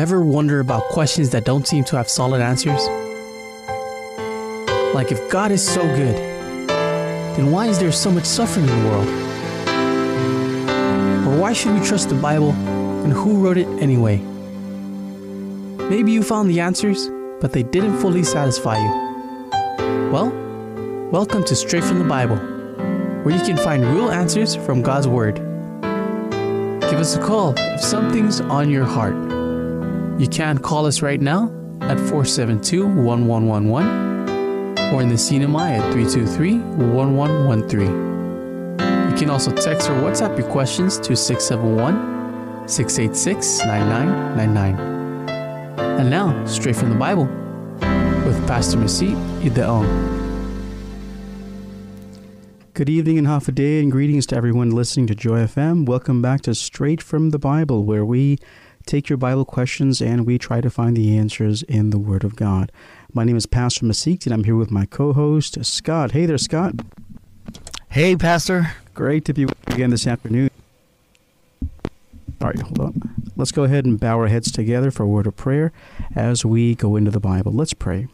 Ever wonder about questions that don't seem to have solid answers? Like, if God is so good, then why is there so much suffering in the world? Or why should we trust the Bible, and who wrote it anyway? Maybe you found the answers, but they didn't fully satisfy you. Well, welcome to Straight from the Bible, where you can find real answers from God's Word. Give us a call if something's on your heart. You can call us right now at 472-1111 or in the CNMI at 323-1113. You can also text or WhatsApp your questions to 671-686-9999. And now, Straight from the Bible with Pastor Masih Idao. Good evening and half a day, and greetings to everyone listening to Joy FM. Welcome back to Straight from the Bible, where we take your Bible questions and we try to find the answers in the Word of God. My name is Pastor Masih, and I'm here with my co-host, Scott. Hey there, Scott. Hey, Pastor. Great to be with you again this afternoon. All right, hold on. Let's go ahead and bow our heads together for a word of prayer as we go into the Bible. Let's pray.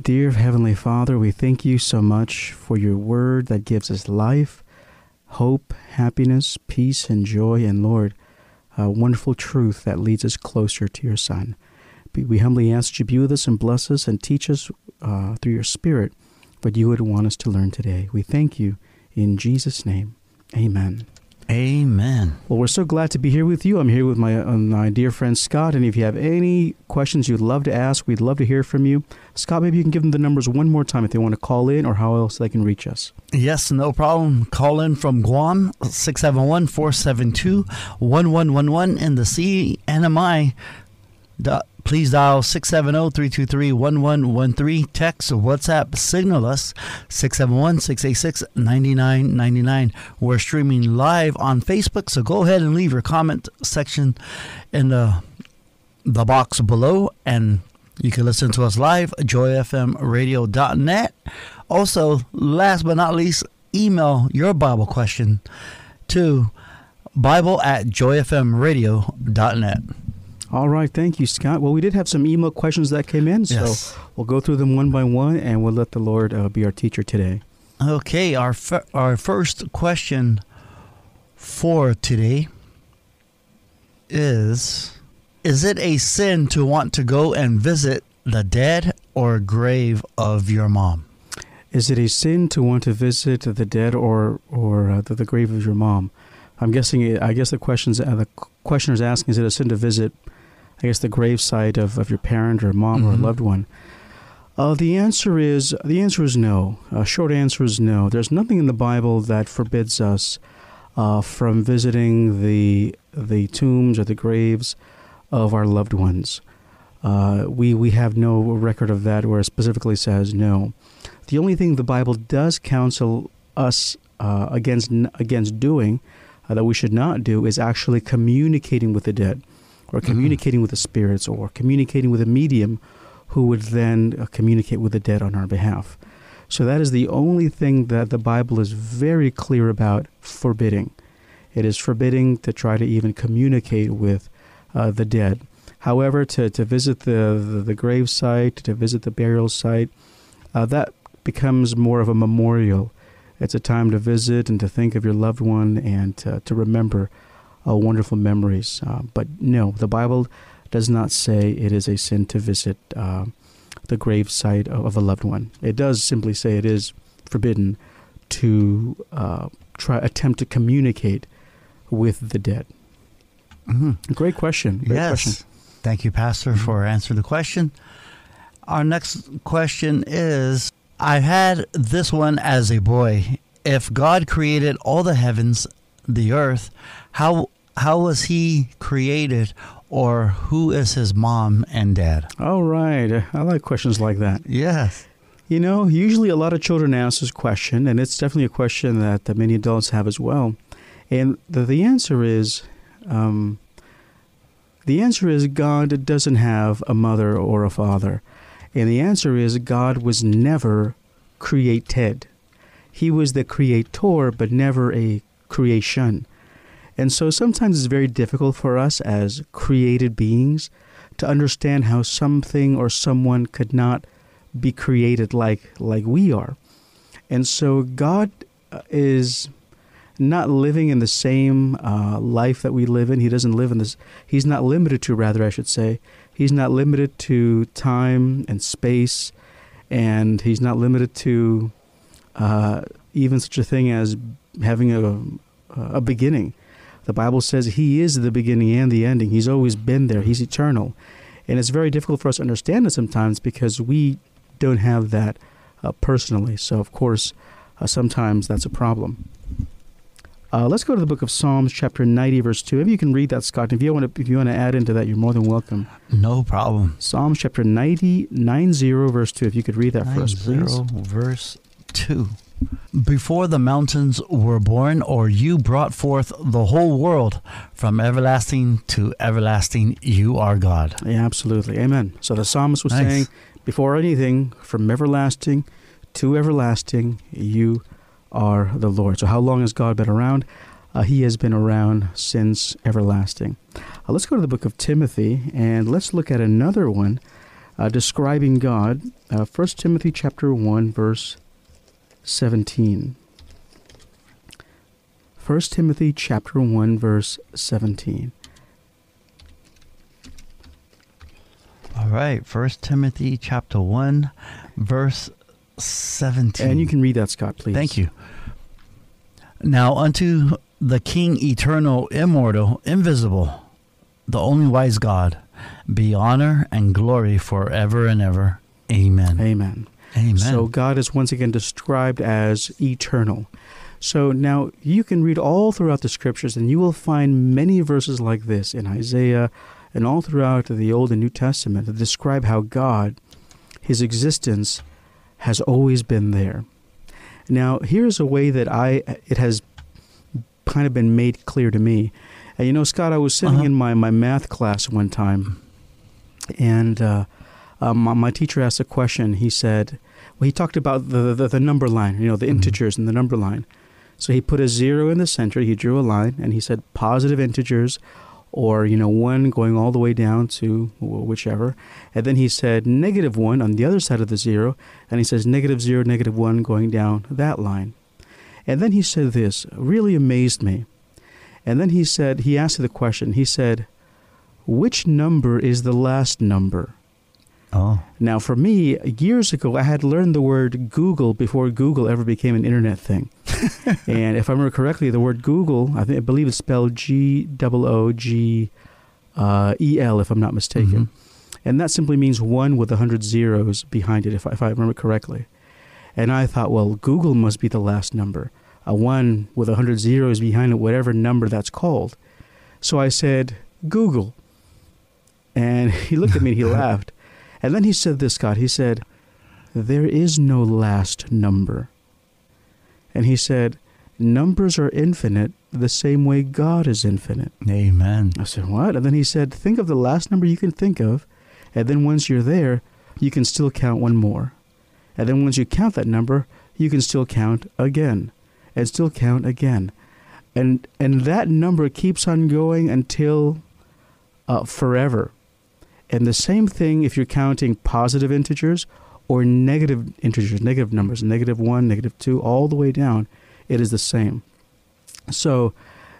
Dear Heavenly Father, we thank you so much for your Word that gives us life, hope, happiness, peace, and joy, and Lord, a wonderful truth that leads us closer to your Son. We humbly ask that you be with us and bless us and teach us through your Spirit what you would want us to learn today. We thank you in Jesus' name. Amen. Amen. Well, we're so glad to be here with you. I'm here with my dear friend Scott, and if you have any questions you'd love to ask, we'd love to hear from you. Scott, maybe you can give them the numbers one more time if they want to call in, or how else they can reach us. Yes, no problem. Call in from Guam, 671-472-1111, in the CNMI. Please dial 670-323-1113. Text or WhatsApp, signal us, 671-686-9999. We're streaming live on Facebook, so go ahead and leave your comment section in the box below, and you can listen to us live at JoyFMRadio.net. Also, last but not least, email your Bible question to Bible@JoyFMRadio.net. All right. Thank you, Scott. Well, we did have some email questions that came in, so yes, we'll go through them one by one, and we'll let the Lord be our teacher today. Okay. Our first question for today is it a sin to want to go and visit the dead or grave of your mom? Is it a sin to want to visit the dead or the grave of your mom? I guess the questioner is asking, is it a sin to visit, I guess, the gravesite of your parent or mom or a loved one? The answer is no. Short answer is no. There's nothing in the Bible that forbids us from visiting the tombs or the graves of our loved ones. We have no record of that where it specifically says no. The only thing the Bible does counsel us against doing, that we should not do, is actually communicating with the dead, or communicating with the spirits, or communicating with a medium who would then communicate with the dead on our behalf. So that is the only thing that the Bible is very clear about forbidding. It is forbidding to try to even communicate with the dead. However, to visit the grave site, to visit the burial site, that becomes more of a memorial. It's a time to visit and to think of your loved one and to remember wonderful memories. But no, the Bible does not say it is a sin to visit the gravesite of a loved one. It does simply say it is forbidden to attempt to communicate with the dead. Mm-hmm. Great question. Great question. Thank you, Pastor, for answering the question. Our next question is, I had this one as a boy. If God created all the heavens, the earth, how was he created, or who is his mom and dad? All right. I like questions like that. Yes. You know, usually a lot of children ask this question, and it's definitely a question that many adults have as well. And the answer is, God doesn't have a mother or a father. And the answer is, God was never created. He was the creator, but never a creation. And so sometimes it's very difficult for us as created beings to understand how something or someone could not be created like we are. And so God is not living in the same life that we live in. He doesn't live in this. He's not limited to, rather, I should say. He's not limited to time and space, and he's not limited to even such a thing as having a beginning. The Bible says he is the beginning and the ending. He's always been there. He's eternal. And it's very difficult for us to understand it sometimes because we don't have that personally. So, of course, sometimes that's a problem. Let's go to the book of Psalms, chapter 90, verse 2. Maybe you can read that, Scott. If you want to add into that, you're more than welcome. No problem. Psalms, chapter 90, verse 2. If you could read that for us, please. 90, verse 2. Before the mountains were born, or you brought forth the whole world, from everlasting to everlasting, you are God. Yeah, absolutely. Amen. So the psalmist was saying, before anything, from everlasting to everlasting, you are the Lord. So how long has God been around? He has been around since everlasting. Let's go to the book of Timothy, and let's look at another one describing God. 1 Timothy chapter 1, verse 17. 1 Timothy chapter 1, verse 17. All right, 1 Timothy chapter 1, verse 17. And you can read that, Scott, please. Thank you. Now unto the King, eternal, immortal, invisible, the only wise God, be honor and glory forever and ever. Amen. Amen. Amen. So God is once again described as eternal. So now you can read all throughout the scriptures, and you will find many verses like this in Isaiah and all throughout the Old and New Testament that describe how God, his existence, has always been there. Now, here's a way that it has kind of been made clear to me. And you know, Scott, I was sitting in my math class one time, and my teacher asked a question. He said, well, he talked about the number line, you know, the integers in the number line. So he put a zero in the center, he drew a line, and he said positive integers, or, you know, one going all the way down to whichever. And then he said negative one on the other side of the zero, and he says negative zero, negative one going down that line. And then he said this, really amazed me. And then he said, he asked the question, he said, which number is the last number? Oh. Now, for me, years ago, I had learned the word Google before Google ever became an internet thing. And if I remember correctly, the word Google, I believe it's spelled G-O-O-G-E-L, if I'm not mistaken. And that simply means one with 100 zeros behind it, if I remember correctly. And I thought, well, Google must be the last number. A one with 100 zeros behind it, whatever number that's called. So I said, Google. And he looked at me and he laughed. And then he said this, Scott, he said, there is no last number. And he said, numbers are infinite the same way God is infinite. Amen. I said, what? And then he said, think of the last number you can think of. And then once you're there, you can still count one more. And then once you count that number, you can still count again and still count again. And that number keeps on going until forever. And the same thing if you're counting positive integers or negative integers, negative numbers, negative one, negative two, all the way down, it is the same. So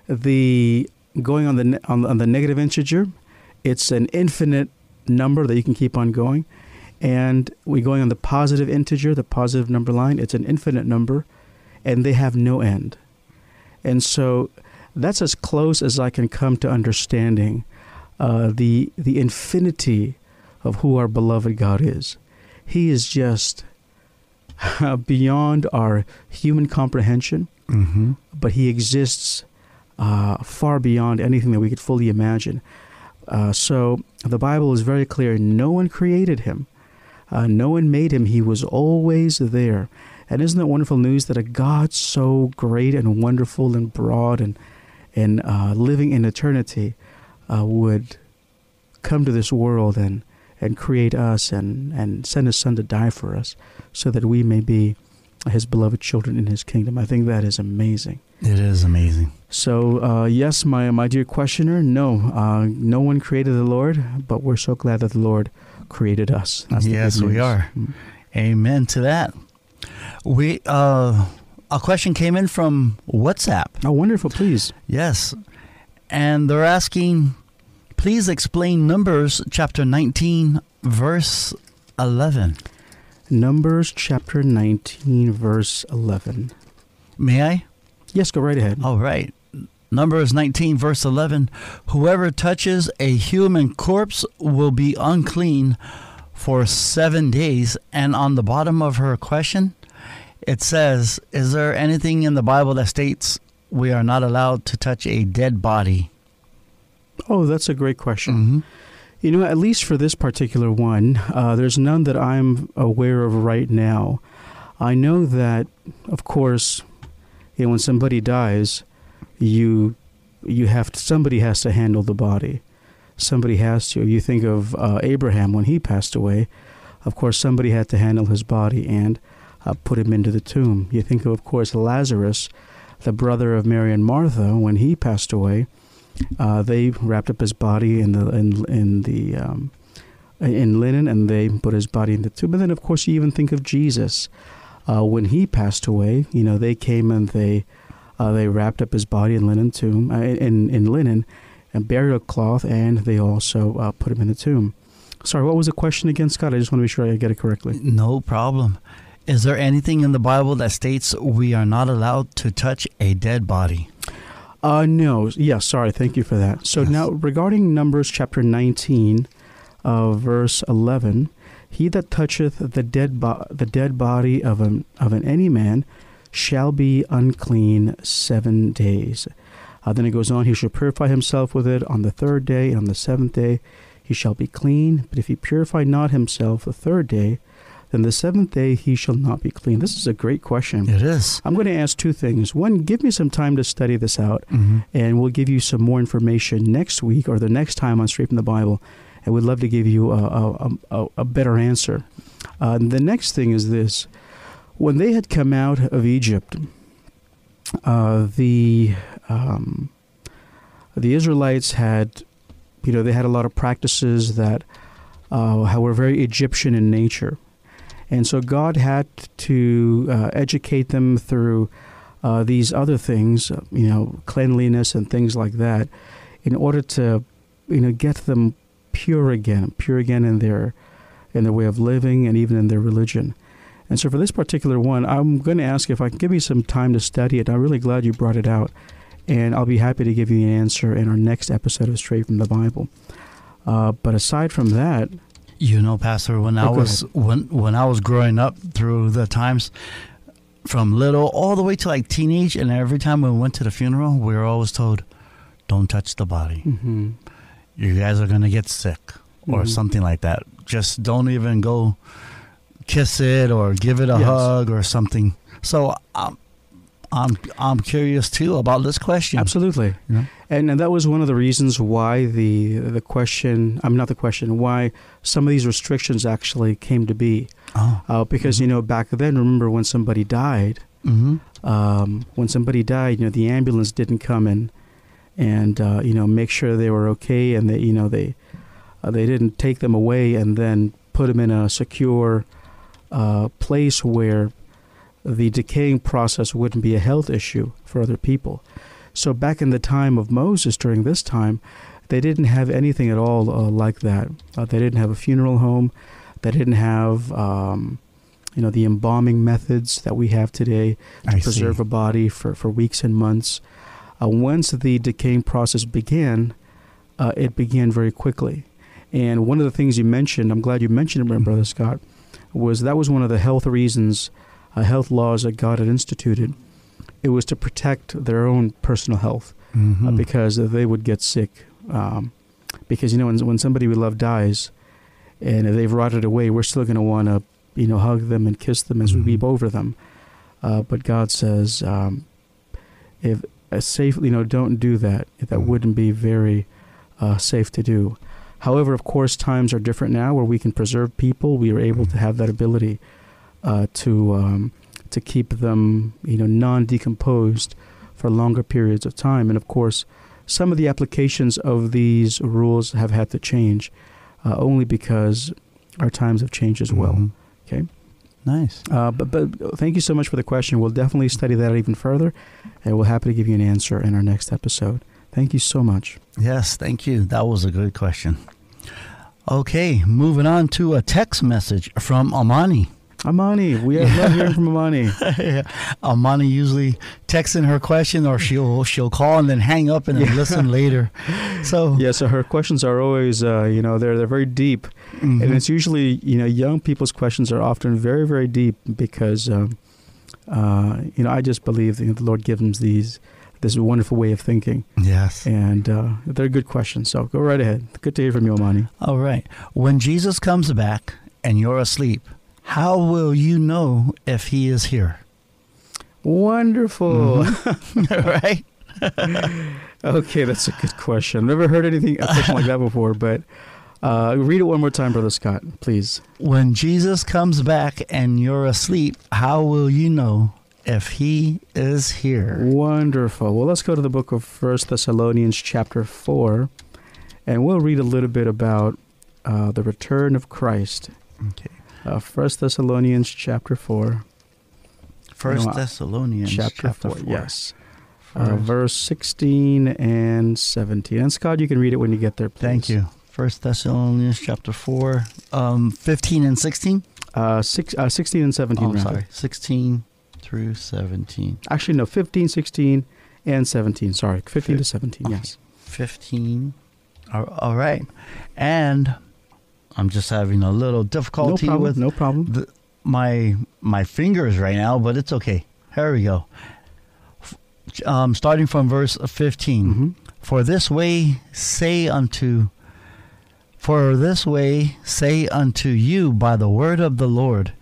the going on the negative integer, it's an infinite number that you can keep on going. And we're going on the positive integer, the positive number line, it's an infinite number, and they have no end. And so that's as close as I can come to understanding the infinity of who our beloved God is. He is just beyond our human comprehension, but he exists far beyond anything that we could fully imagine. So the Bible is very clear. No one created him. No one made him. He was always there. And isn't it wonderful news that a God so great and wonderful and broad and living in eternity would come to this world and create us and send his son to die for us so that we may be his beloved children in his kingdom. I think that is amazing. It is amazing. So, yes, my dear questioner, no one created the Lord, but we're so glad that the Lord created us. That's yes, we are. Amen to that. We a question came in from WhatsApp. Oh, wonderful, please. Yes. And they're asking, please explain Numbers chapter 19, verse 11. Numbers chapter 19, verse 11. May I? Yes, go right ahead. All right. Numbers 19, verse 11. Whoever touches a human corpse will be unclean for 7 days. And on the bottom of her question, it says, is there anything in the Bible that states we are not allowed to touch a dead body? Oh, that's a great question. Mm-hmm. You know, at least for this particular one, there's none that I'm aware of right now. I know that, of course, you know, when somebody dies, you have to, somebody has to handle the body. Somebody has to. You think of Abraham when he passed away. Of course, somebody had to handle his body and put him into the tomb. You think of course, Lazarus, the brother of Mary and Martha, when he passed away. They wrapped up his body in linen, and they put his body in the tomb. And then, of course, you even think of Jesus when he passed away. You know, they came and they wrapped up his body in linen tomb in linen and burial cloth, and they also put him in the tomb. Sorry, what was the question again, Scott? I just want to be sure I get it correctly. No problem. Is there anything in the Bible that states we are not allowed to touch a dead body? No. Yeah, sorry. Thank you for that. So yes. Now regarding Numbers chapter 19, verse 11, he that toucheth the dead body of an any man shall be unclean 7 days. Then it goes on, he shall purify himself with it on the third day, and on the seventh day he shall be clean. But if he purify not himself the third day, then the seventh day he shall not be clean. This is a great question. It is. I'm going to ask two things. One, give me some time to study this out, and we'll give you some more information next week or the next time on Straight from the Bible, and we'd love to give you a better answer. The next thing is this. When they had come out of Egypt, the Israelites had, you know, they had a lot of practices that were very Egyptian in nature. And so God had to educate them through these other things, you know, cleanliness and things like that, in order to, you know, get them pure again in their way of living and even in their religion. And so for this particular one, I'm going to ask if I can give you some time to study it. I'm really glad you brought it out, and I'll be happy to give you an answer in our next episode of Straight from the Bible. But aside from that. You know, Pastor, when I was growing up through the times from little all the way to like teenage, and every time we went to the funeral, we were always told, don't touch the body. Mm-hmm. You guys are going to get sick or something like that. Just don't even go kiss it or give it a hug or something. So I'm curious, too, about this question. Absolutely. Yeah. And that was one of the reasons why why some of these restrictions actually came to be. Oh. Because, you know, back then, remember when somebody died, you know, the ambulance didn't come in and you know, make sure they were okay. And they, you know, they didn't take them away and then put them in a secure place where the decaying process wouldn't be a health issue for other people. So back in the time of Moses, during this time, they didn't have anything at all like that. They didn't have a funeral home. They didn't have, you know, the embalming methods that we have today to preserve a body for weeks and months. Once the decaying process began, it began very quickly. And one of the things you mentioned, I'm glad you mentioned it, Brother Scott, was one of the health reasons, health laws that God had instituted. It was to protect their own personal health because they would get sick. Because, you know, when somebody we love dies and they've rotted away, we're still going to want to, you know, hug them and kiss them as we weep over them. But God says, safely, you know, don't do that. That wouldn't be very safe to do. However, of course, times are different now where we can preserve people. We are able to have that ability to to keep them, non-decomposed for longer periods of time. And of course, some of the applications of these rules have had to change only because our times have changed as well. Mm-hmm. Okay. Nice. But thank you so much for the question. We'll definitely study that even further, and we'll happy to give you an answer in our next episode. Thank you so much. Yes, thank you. That was a good question. Okay, moving on to a text message from Amani. Amani, we love hearing from Amani. Yeah. Amani usually texts in her question, or she'll call and then hang up and then listen later. So her questions are always, they're very deep, mm-hmm. and it's usually young people's questions are often very, very deep because I just believe that the Lord gives them this wonderful way of thinking. Yes. And they're good questions. So go right ahead. Good to hear from you, Amani. All right. When Jesus comes back and you're asleep, how will you know if he is here? Wonderful. Mm-hmm. Right? Okay, that's a good question. Never heard a question like that before, but read it one more time, Brother Scott, please. When Jesus comes back and you're asleep, how will you know if he is here? Wonderful. Well, let's go to the book of 1 Thessalonians chapter 4, and we'll read a little bit about the return of Christ. Okay. 1 Thessalonians chapter 4. 1 Thessalonians chapter 4. Yes. Verse 16 and 17. And Scott, you can read it when you get there, please. Thank you. 1 Thessalonians chapter 4, 15 and 16? 16 and 17. Oh, I'm sorry. 16 through 17. Actually, no, 15, 16, and 17. Sorry, 15 to 17, okay. Yes. 15. All right. And I'm just having a little difficulty with my fingers right now, but it's okay. Here we go. Starting from verse 15. Mm-hmm. For this way say unto you by the word of the Lord,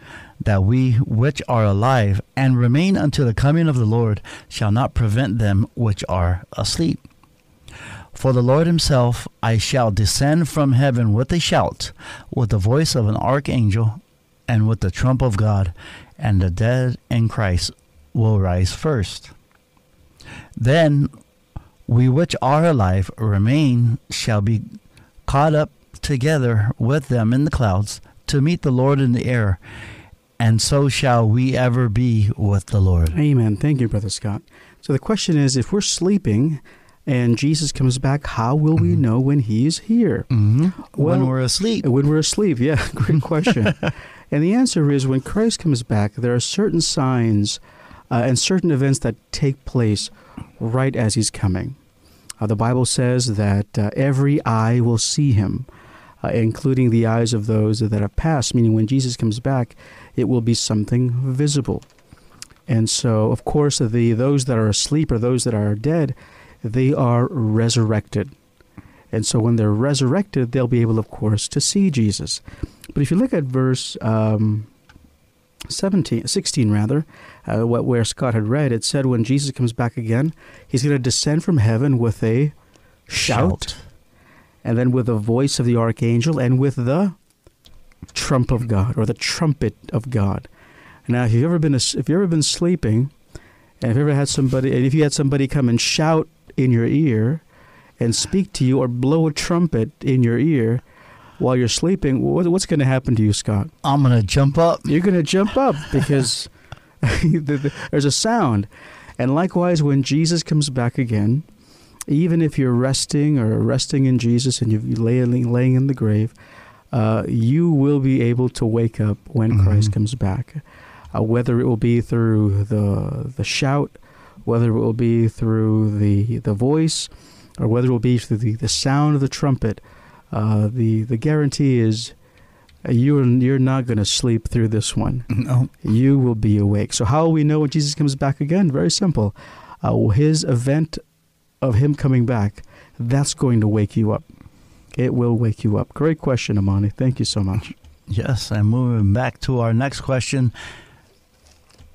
that we which are alive and remain until the coming of the Lord shall not prevent them which are asleep. For the Lord himself, I shall descend from heaven with a shout, with the voice of an archangel, and with the trump of God, and the dead in Christ will rise first. Then we which are alive remain shall be caught up together with them in the clouds to meet the Lord in the air, and so shall we ever be with the Lord. Amen. Thank you, Brother Scott. So the question is, if we're sleeping and Jesus comes back, how will we know when he's here? Mm-hmm. Well, when we're asleep. When we're asleep, yeah. Great question. And the answer is, when Christ comes back, there are certain signs and certain events that take place right as he's coming. The Bible says that every eye will see him, including the eyes of those that have passed, meaning when Jesus comes back, it will be something visible. And so, of course, those that are asleep or those that are dead, they are resurrected. And so when they're resurrected, they'll be able, of course, to see Jesus. But if you look at verse 16, where Scott had read, it said when Jesus comes back again, he's going to descend from heaven with a shout, and then with the voice of the archangel, and with the trump of God, or the trumpet of God. Now, if you've ever been sleeping, and if you had somebody come and shout in your ear and speak to you or blow a trumpet in your ear while you're sleeping, what's going to happen to you, Scott? I'm going to jump up. You're going to jump up because there's a sound. And likewise, when Jesus comes back again, even if you're resting in Jesus and you're laying in the grave, you will be able to wake up when Christ comes back. Whether it will be through the shout, whether it will be through the voice, or whether it will be through the sound of the trumpet, the guarantee is you're not going to sleep through this one. No. You will be awake. So how will we know when Jesus comes back again? Very simple. His event of him coming back, that's going to wake you up. It will wake you up. Great question, Amani. Thank you so much. Yes, and moving back to our next question.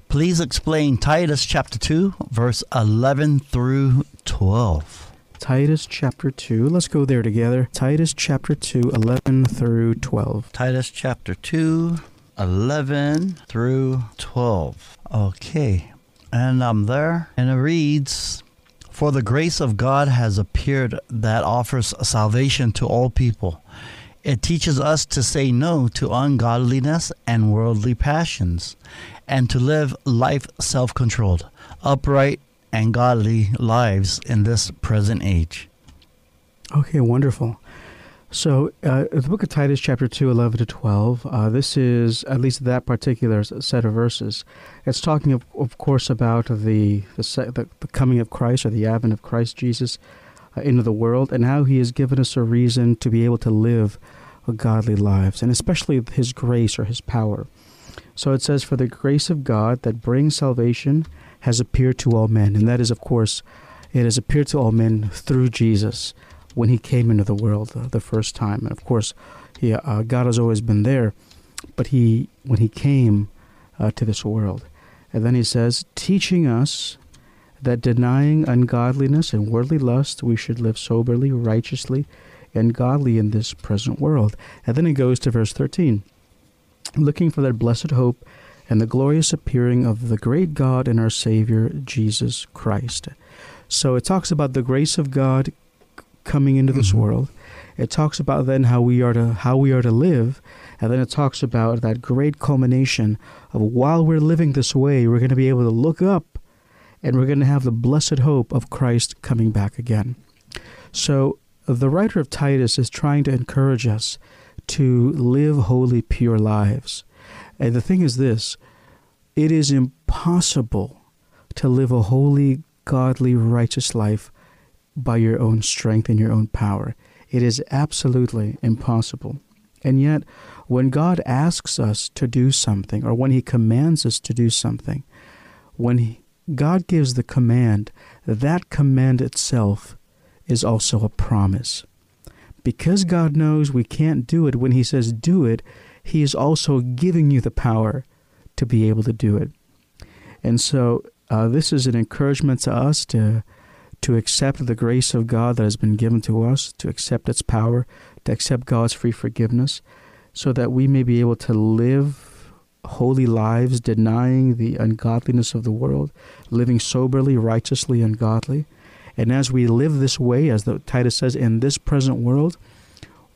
Please explain Titus chapter 2, verse 11 through 12. Titus chapter 2. Let's go there together. Titus chapter 2, 11 through 12. Titus chapter 2, 11 through 12. Okay, and I'm there, and it reads, "For the grace of God has appeared that offers salvation to all people. It teaches us to say no to ungodliness and worldly passions, and to live life self-controlled, upright, and godly lives in this present age." Okay, wonderful. So the book of Titus, chapter 2, 11 to 12, this is, at least that particular set of verses, it's talking, of course, about the coming of Christ, or the advent of Christ Jesus into the world, and how he has given us a reason to be able to live godly lives, and especially his grace or his power. So it says, "For the grace of God that brings salvation has appeared to all men." And that is, of course, it has appeared to all men through Jesus when he came into the world the first time. And of course, God has always been there, but when he came to this world. And then he says, "Teaching us that denying ungodliness and worldly lust, we should live soberly, righteously, and godly in this present world." And then it goes to verse 13, "Looking for that blessed hope and the glorious appearing of the great God and our Savior, Jesus Christ." So it talks about the grace of God coming into this world. It talks about then how we are to live, and then it talks about that great culmination of, while we're living this way, we're going to be able to look up, and we're going to have the blessed hope of Christ coming back again. So the writer of Titus is trying to encourage us to live holy, pure lives. And the thing is this: it is impossible to live a holy, godly, righteous life by your own strength and your own power. It is absolutely impossible. And yet, when God asks us to do something, or when he commands us to do something, God gives the command, that command itself is also a promise. Because God knows we can't do it, when he says do it, he is also giving you the power to be able to do it. And so this is an encouragement to us to accept the grace of God that has been given to us, to accept its power, to accept God's free forgiveness, so that we may be able to live holy lives, denying the ungodliness of the world, living soberly, righteously, and godly. And as we live this way, as Titus says, in this present world,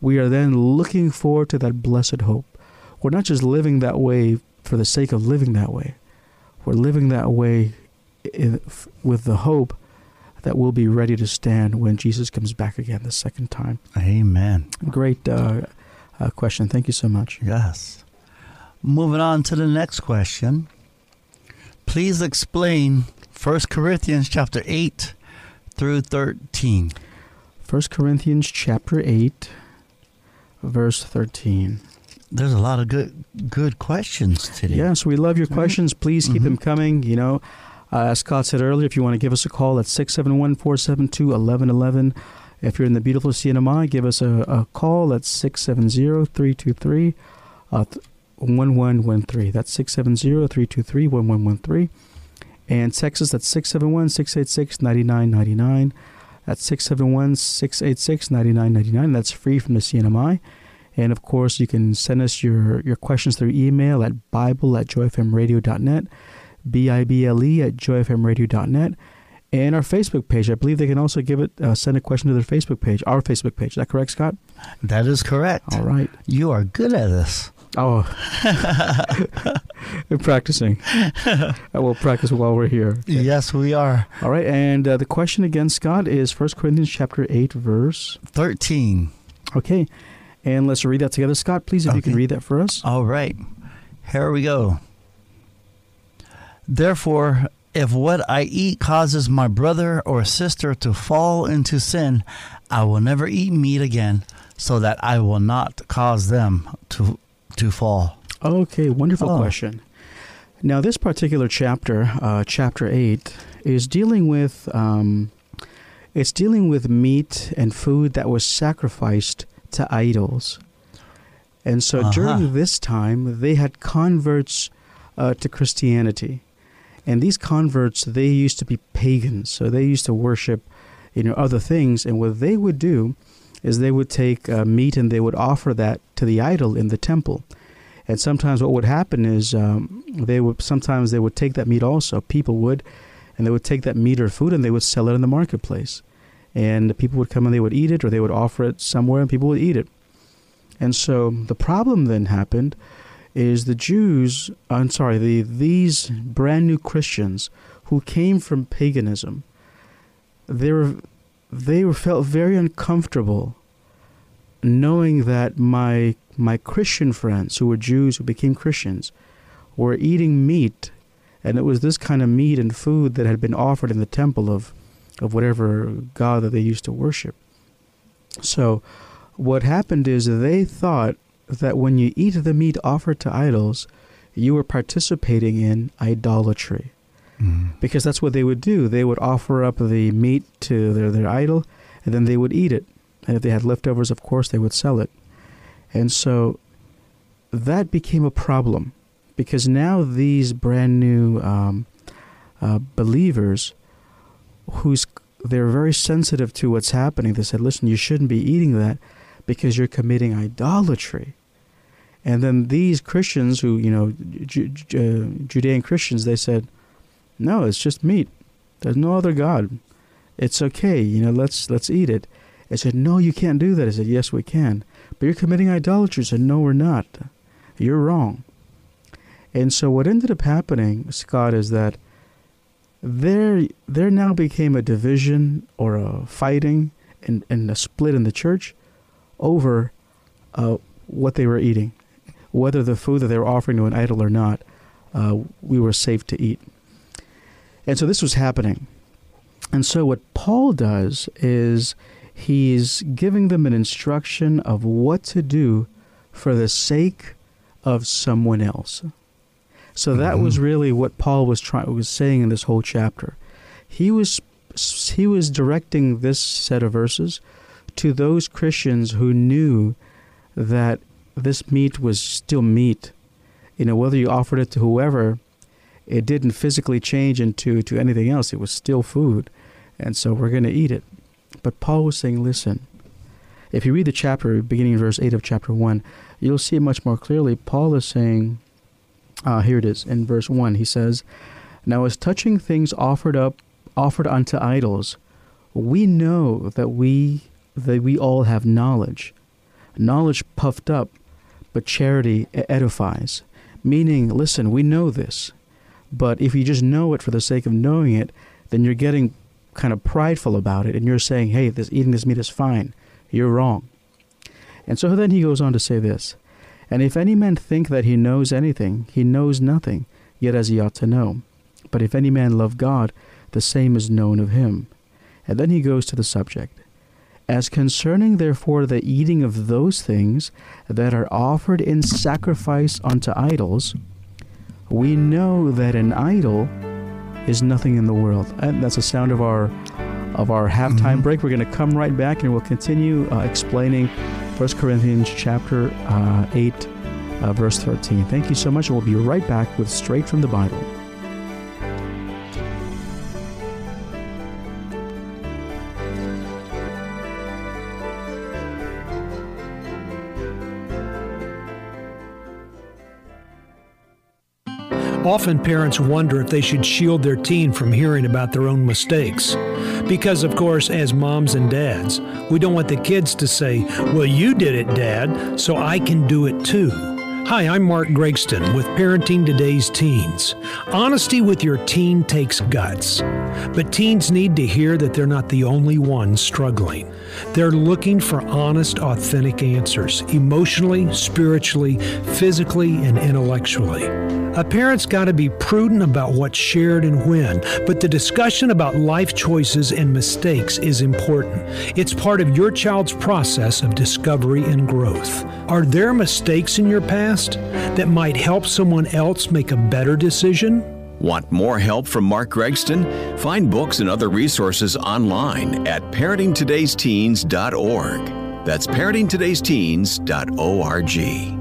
we are then looking forward to that blessed hope. We're not just living that way for the sake of living that way. We're living that way with the hope that we'll be ready to stand when Jesus comes back again the second time. Amen. Great question. Thank you so much. Yes. Moving on to the next question. Please explain 1 Corinthians chapter 8 through 13. 1 Corinthians chapter 8, verse 13. There's a lot of good questions today. Yes, we love your questions. Please keep them coming, you know. As Scott said earlier, if you want to give us a call at 671-472-1111. If you're in the beautiful CNMI, give us a call at 670-323-1113. That's 670-323-1113. And text us at 671-686-9999. That's 671-686-9999. That's free from the CNMI. And, of course, you can send us your questions through email at bible@joyfmradio.net. bible@joyfmradio.net, and our Facebook page. I believe they can also send a question to their Facebook page, our Facebook page. Is that correct, Scott? That is correct. All right. You are good at this. Oh, we're practicing. We'll practice while we're here. Okay. Yes, we are. All right, and the question again, Scott, is 1 Corinthians chapter 8, verse 13. Okay, and let's read that together. Scott, please, if you can read that for us. All right, here we go. "Therefore, if what I eat causes my brother or sister to fall into sin, I will never eat meat again, so that I will not cause them to fall." Okay, wonderful question. Now, this particular chapter, chapter 8, is dealing with meat and food that was sacrificed to idols. And so during this time, they had converts to Christianity. And these converts, they used to be pagans, so they used to worship, other things. And what they would do is they would take meat and they would offer that to the idol in the temple. And sometimes what would happen is they would take that meat also. People would, and they would take that meat or food and they would sell it in the marketplace. And the people would come and they would eat it, or they would offer it somewhere and people would eat it. And so the problem then happened is these brand new Christians who came from paganism, they felt very uncomfortable knowing that my Christian friends who were Jews, who became Christians, were eating meat, and it was this kind of meat and food that had been offered in the temple of whatever god that they used to worship. So what happened is they thought that when you eat the meat offered to idols, you were participating in idolatry. Mm. Because that's what they would do. They would offer up the meat to their idol, and then they would eat it. And if they had leftovers, of course, they would sell it. And so that became a problem, because now these brand new believers, they're very sensitive to what's happening. They said, listen, you shouldn't be eating that because you're committing idolatry. And then these Christians who, Judean Christians, they said, no, it's just meat. There's no other God. It's okay. Let's eat it. I said, no, you can't do that. I said, yes, we can. But you're committing idolatry. I said, no, we're not. You're wrong. And so what ended up happening, Scott, is that there now became a division or a fighting and a split in the church over what they were eating, whether the food that they were offering to an idol or not, we were safe to eat. And so this was happening. And so what Paul does is he's giving them an instruction of what to do for the sake of someone else. So that was really what Paul was saying in this whole chapter. He was directing this set of verses to those Christians who knew that this meat was still meat. Whether you offered it to whoever, it didn't physically change into anything else. It was still food, and so we're going to eat it. But Paul was saying, listen, if you read the chapter, beginning in verse 8 of chapter 1, you'll see it much more clearly. Paul is saying, here it is, in verse 1, he says, "Now as touching things offered unto idols, we know that we all have knowledge. Knowledge puffed up, but charity edifies." Meaning, listen, we know this. But if you just know it for the sake of knowing it, then you're getting kind of prideful about it, and you're saying, hey, eating this meat is fine. You're wrong. And so then he goes on to say this, "And if any man think that he knows anything, he knows nothing, yet as he ought to know. But if any man love God, the same is known of him." And then he goes to the subject. "As concerning, therefore, the eating of those things that are offered in sacrifice unto idols, we know that an idol is nothing in the world." And that's the sound of our halftime break. We're going to come right back and we'll continue explaining 1 Corinthians chapter 8, verse 13. Thank you so much. We'll be right back with Straight from the Bible. Often parents wonder if they should shield their teen from hearing about their own mistakes. Because, of course, as moms and dads, we don't want the kids to say, "Well, you did it, Dad, so I can do it too." Hi, I'm Mark Gregston with Parenting Today's Teens. Honesty with your teen takes guts, but teens need to hear that they're not the only ones struggling. They're looking for honest, authentic answers, emotionally, spiritually, physically, and intellectually. A parent's got to be prudent about what's shared and when, but the discussion about life choices and mistakes is important. It's part of your child's process of discovery and growth. Are there mistakes in your past that might help someone else make a better decision? Want more help from Mark Gregston? Find books and other resources online at parentingtodaysteens.org. That's parentingtodaysteens.org.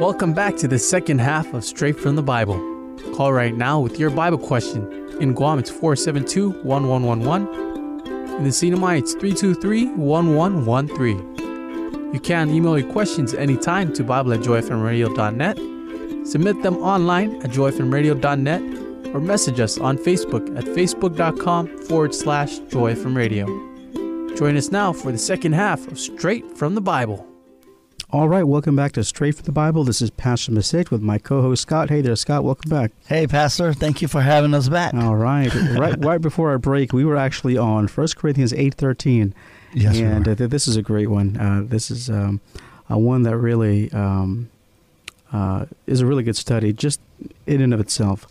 Welcome back to the second half of Straight from the Bible. Call right now with your Bible question. In Guam, it's 472-1111. and in CNMI it's 323-1113. You can email your questions anytime to Bible@JoyFMRadio.net. Submit them online at JoyFMRadio.net or message us on Facebook at Facebook.com/JoyFMRadio. Join us now for the second half of Straight from the Bible. All right, welcome back to Straight from the Bible. This is Pastor Masih with my co-host Scott. Hey there, Scott. Welcome back. Hey, Pastor. Thank you for having us back. All right. Right before our break, we were actually on 1 Corinthians 8:13. Yes, and this is a great one. This is one that really is a really good study, just in and of itself.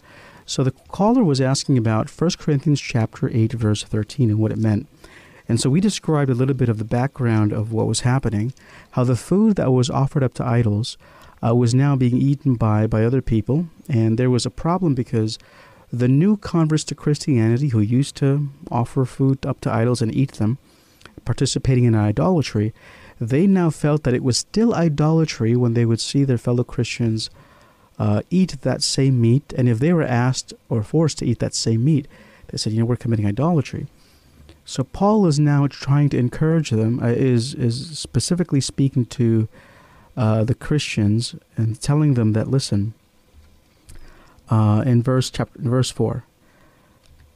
So the caller was asking about 1 Corinthians chapter 8, verse 13, and what it meant. And so we described a little bit of the background of what was happening, how the food that was offered up to idols was now being eaten by other people. And there was a problem because the new converts to Christianity who used to offer food up to idols and eat them, participating in idolatry, they now felt that it was still idolatry when they would see their fellow Christians eat that same meat. And if they were asked or forced to eat that same meat, they said, you know, we're committing idolatry. So Paul is now trying to encourage them, is specifically speaking to the Christians and telling them that, listen, in verse 4,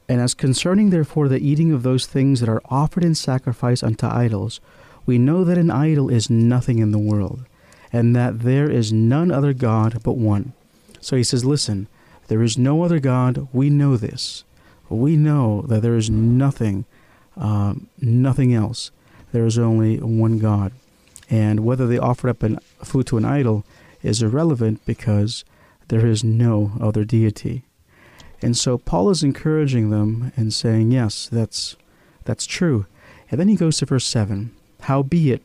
and as concerning therefore the eating of those things that are offered in sacrifice unto idols, we know that an idol is nothing in the world, and that there is none other God but one. So he says, listen, there is no other God. We know this. We know that there is nothing. Nothing else. There is only one God. And whether they offered up food to an idol is irrelevant because there is no other deity. And so Paul is encouraging them and saying, yes, that's true. And then he goes to verse 7. Howbeit,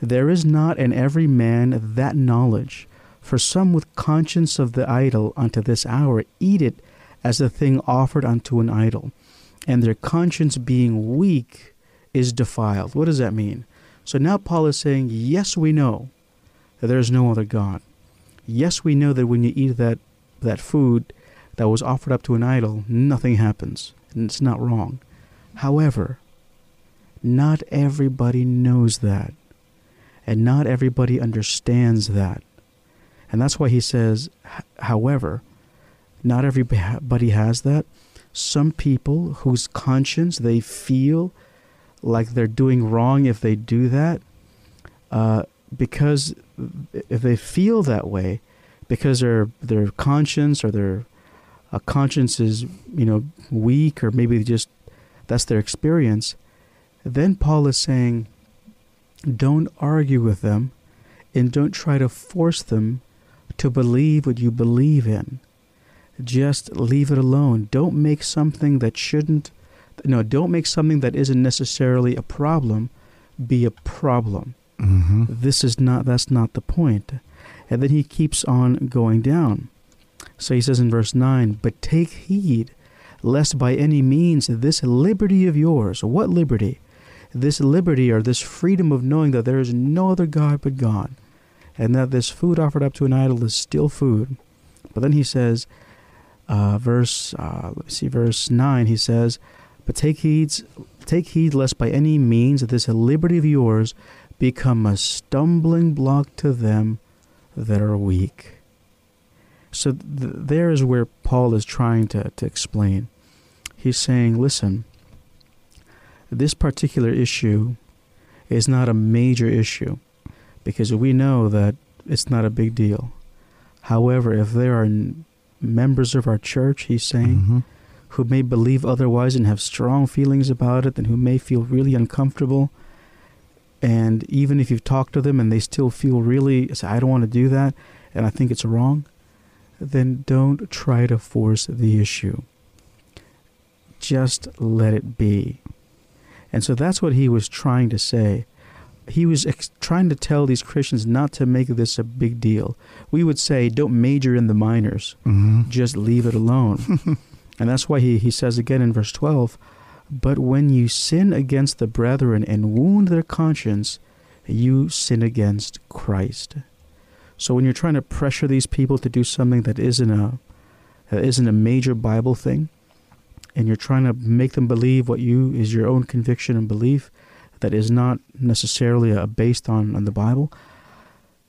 there is not in every man that knowledge, for some with conscience of the idol unto this hour eat it as a thing offered unto an idol, and their conscience being weak is defiled. What does that mean? So now Paul is saying, yes, we know that there is no other God. Yes, we know that when you eat that food that was offered up to an idol, nothing happens, and it's not wrong. However, not everybody knows that, and not everybody understands that. And that's why he says, however, not everybody has that. Some people whose conscience, they feel like they're doing wrong if they do that, because if they feel that way, because their conscience or their conscience is, you know, weak, or maybe just that's their experience, then Paul is saying, don't argue with them and don't try to force them to believe what you believe in. Just leave it alone. Don't make something that shouldn't, no, don't make something that isn't necessarily a problem be a problem. Mm-hmm. That's not the point. And then he keeps on going down. So he says in verse 9, but take heed, lest by any means this liberty of yours, what liberty? This liberty or this freedom of knowing that there is no other God but God, and that this food offered up to an idol is still food. But then he says, verse 9, he says, but take heed lest by any means that this liberty of yours become a stumbling block to them that are weak. So there is where Paul is trying to explain. He's saying, listen, this particular issue is not a major issue because we know that it's not a big deal. However, if there are members of our church, he's saying, mm-hmm. who may believe otherwise and have strong feelings about it, and who may feel really uncomfortable, and even if you've talked to them and they still feel really, I don't want to do that and I think it's wrong, then don't try to force the issue. Just let it be. And so that's what he was trying to say. He was trying to tell these Christians not to make this a big deal. We would say, don't major in the minors. Mm-hmm. Just leave it alone. And that's why he says again in verse 12, but when you sin against the brethren and wound their conscience, you sin against Christ. So when you're trying to pressure these people to do something that isn't a major Bible thing, and you're trying to make them believe what you is your own conviction and belief that is not necessarily based on the Bible,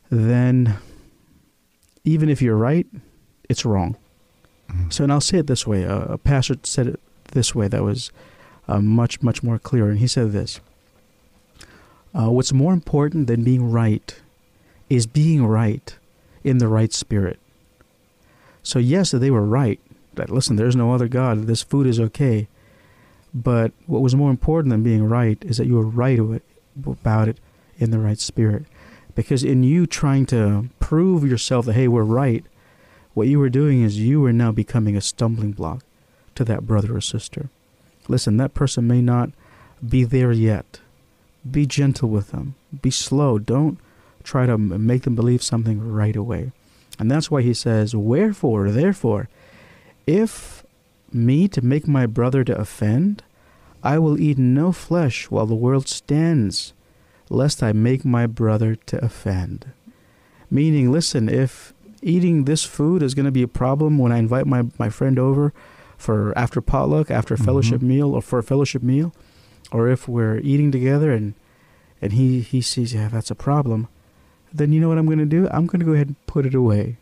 then even if you're right, it's wrong. Mm-hmm. So, and I'll say it this way. A pastor said it this way that was much, much more clear. And he said this, what's more important than being right is being right in the right spirit. So yes, they were right. That, listen, there's no other God. This food is okay. But what was more important than being right is that you were right about it in the right spirit. Because in you trying to prove yourself that, hey, we're right, what you were doing is you were now becoming a stumbling block to that brother or sister. Listen, that person may not be there yet. Be gentle with them. Be slow. Don't try to make them believe something right away. And that's why he says, wherefore, therefore, if me to make my brother to offend, I will eat no flesh while the world stands, lest I make my brother to offend. Meaning, listen, if eating this food is going to be a problem when I invite my friend over for after potluck, after a fellowship meal, or for a fellowship meal, or if we're eating together and he sees, yeah, that's a problem, then you know what I'm going to do? I'm going to go ahead and put it away.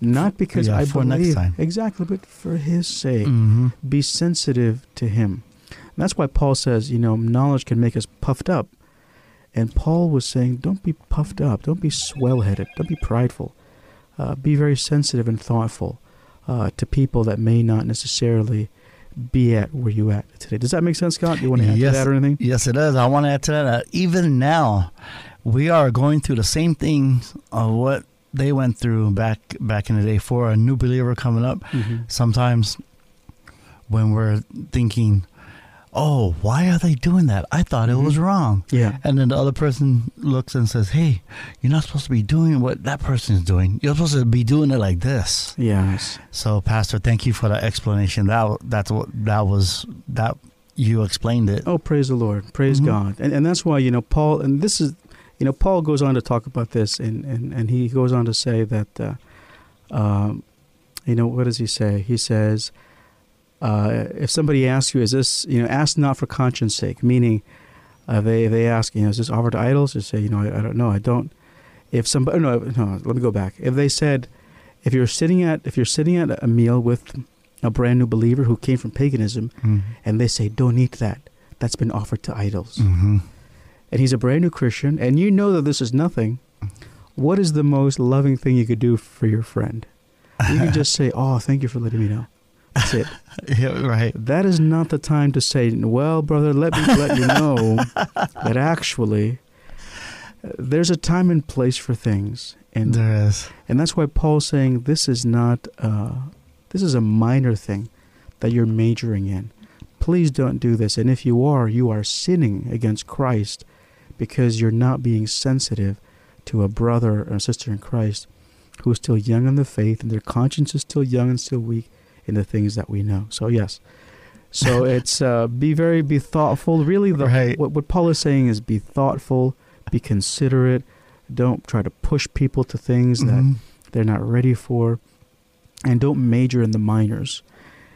Not because I believe. Next time. Exactly, but for his sake. Mm-hmm. Be sensitive to him. And that's why Paul says, you know, knowledge can make us puffed up. And Paul was saying, don't be puffed up. Don't be swell-headed. Don't be prideful. Be very sensitive and thoughtful to people that may not necessarily be at where you at today. Does that make sense, Scott? Do you want to add to that or anything? Yes, it does. I want to add to that. Even now, we are going through the same things of what they went through back in the day. For a new believer coming up, sometimes when we're thinking, oh, why are they doing that? I thought it was wrong. Yeah. And then the other person looks and says, hey, you're not supposed to be doing what that person is doing. You're supposed to be doing it like this. Yes. So, Pastor, thank you for that explanation. That you explained it. Oh, praise the Lord. Praise God. And that's why, you know, Paul, and this is, you know, Paul goes on to talk about this, and he goes on to say that, you know, what does he say? He says, if somebody asks you, is this, you know, ask not for conscience sake, meaning they ask, you know, is this offered to idols? You say, you know, I don't know. I don't. If somebody, no, let me go back. If they said, if you're sitting at a meal with a brand new believer who came from paganism, and they say, don't eat that. That's been offered to idols. Mm-hmm. And he's a brand new Christian, and you know that this is nothing. What is the most loving thing you could do for your friend? You can just say, oh, thank you for letting me know. That's it. Yeah, right. That is not the time to say, well, brother, let me let you know that actually there's a time and place for things. And there is. And that's why Paul's saying this is not, this is a minor thing that you're majoring in. Please don't do this. And if you are sinning against Christ because you're not being sensitive to a brother or sister in Christ who is still young in the faith and their conscience is still young and still weak in the things that we know. So yes, so it's be thoughtful. Really, what Paul is saying is be thoughtful, be considerate. Don't try to push people to things that they're not ready for, and don't major in the minors.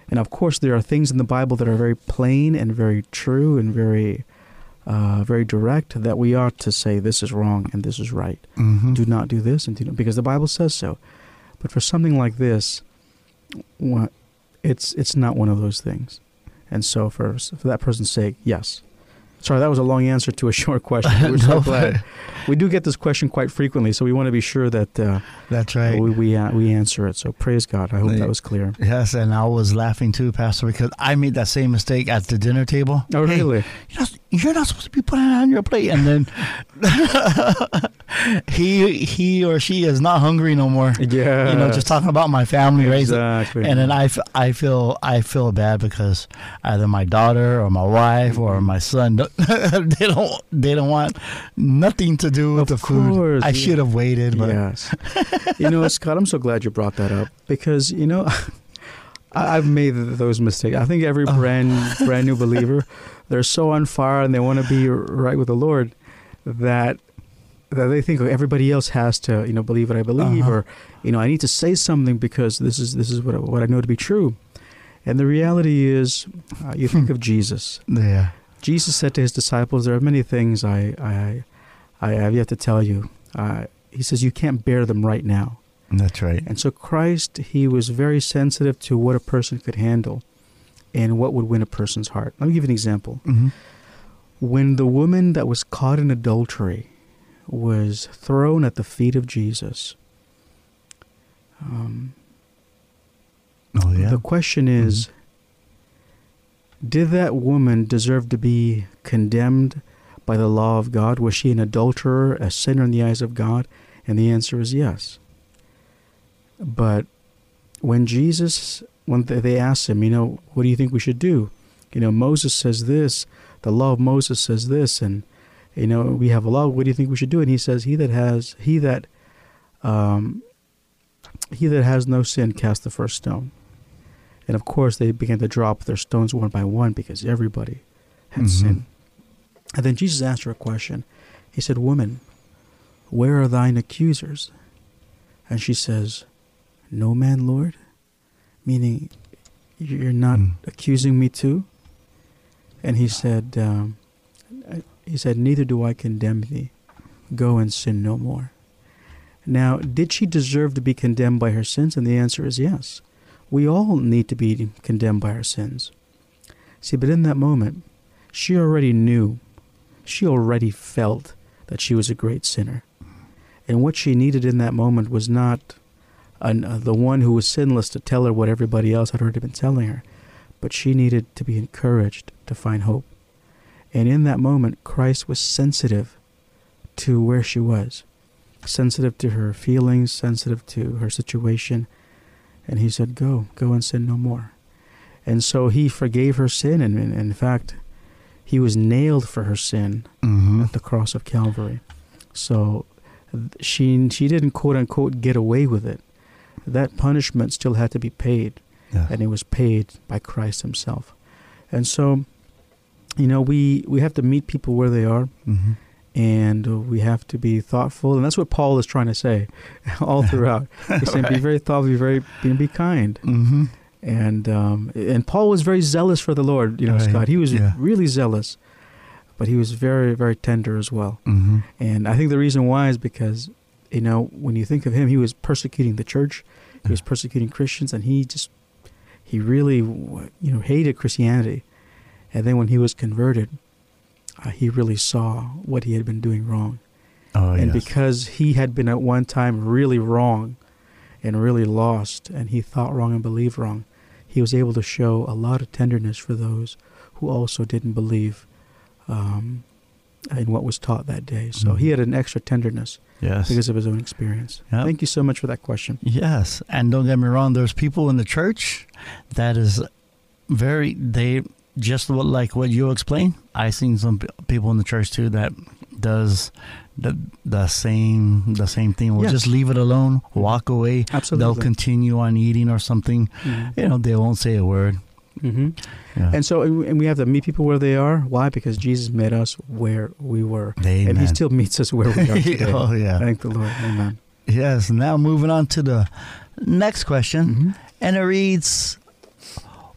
And of course, there are things in the Bible that are very plain and very true and very, very direct that we ought to say this is wrong and this is right. Mm-hmm. Do not do this, and do not, because the Bible says so. But for something like this, it's not one of those things. And so for that person's sake, yes. Sorry, that was a long answer to a short question. We're so glad. We do get this question quite frequently, so we want to be sure that that's right. We answer it. So praise God. I hope that was clear. Yes, and I was laughing too, Pastor, because I made that same mistake at the dinner table. Oh, hey, really? You're not supposed to be putting it on your plate. And then he or she is not hungry no more. Yeah. You know, just talking about my family, right? Exactly. And then I feel bad because either my daughter or my wife or my son don't. They don't want nothing to do with the food. I should have waited, but yes. You know, Scott, I'm so glad you brought that up because, you know, I've made those mistakes. I think every brand new believer, they're so on fire and they want to be right with the Lord that they think everybody else has to, you know, believe what I believe or, you know, I need to say something because this is what I know to be true. And the reality is, you think of Jesus. Yeah. Jesus said to his disciples, there are many things I have yet to tell you. He says, you can't bear them right now. That's right. And so Christ, he was very sensitive to what a person could handle and what would win a person's heart. Let me give you an example. Mm-hmm. When the woman that was caught in adultery was thrown at the feet of Jesus, the question is, mm-hmm. did that woman deserve to be condemned by the law of God? Was she an adulterer, a sinner in the eyes of God? And the answer is yes. But when Jesus, when they asked him, you know, what do you think we should do? You know, Moses says this, the law of Moses says this, and, you know, we have a law, what do you think we should do? And he says, he that has no sin, cast the first stone. And of course, they began to drop their stones one by one because everybody had mm-hmm. sinned. And then Jesus asked her a question. He said, woman, where are thine accusers? And she says, no man, Lord? Meaning, you're not accusing me too? And he said, neither do I condemn thee. Go and sin no more. Now, did she deserve to be condemned by her sins? And the answer is yes. We all need to be condemned by our sins. See, but in that moment, she already knew, she already felt that she was a great sinner. And what she needed in that moment was not the one who was sinless to tell her what everybody else had already been telling her, but she needed to be encouraged to find hope. And in that moment, Christ was sensitive to where she was, sensitive to her feelings, sensitive to her situation. And he said, go and sin no more. And so he forgave her sin. And in fact, he was nailed for her sin mm-hmm. at the cross of Calvary. So she didn't, quote unquote, get away with it. That punishment still had to be paid. Yeah. And it was paid by Christ himself. And so, you know, we have to meet people where they are. Mm-hmm. And we have to be thoughtful. And that's what Paul is trying to say all throughout. He's saying, be very thoughtful, be kind. Mm-hmm. And Paul was very zealous for the Lord, you know, right. Scott. He was really zealous, but he was very, very tender as well. Mm-hmm. And I think the reason why is because, you know, when you think of him, he was persecuting the church. He was persecuting Christians, and he really, you know, hated Christianity. And then when he was converted, he really saw what he had been doing wrong. And because he had been at one time really wrong and really lost, and he thought wrong and believed wrong, he was able to show a lot of tenderness for those who also didn't believe in what was taught that day. So mm-hmm. he had an extra tenderness because of his own experience. Yep. Thank you so much for that question. Yes, and don't get me wrong, there's people in the church that is just like what you explained, I've seen some people in the church too that does the same thing. We'll just leave it alone, walk away. Absolutely. They'll continue on eating or something. Mm-hmm. You know, they won't say a word. Mm-hmm. Yeah. And so, and we have to meet people where they are. Why? Because Jesus met us where we were, amen. And he still meets us where we are today. Oh yeah, thank the Lord. Amen. Yes. Now moving on to the next question, mm-hmm. and it reads.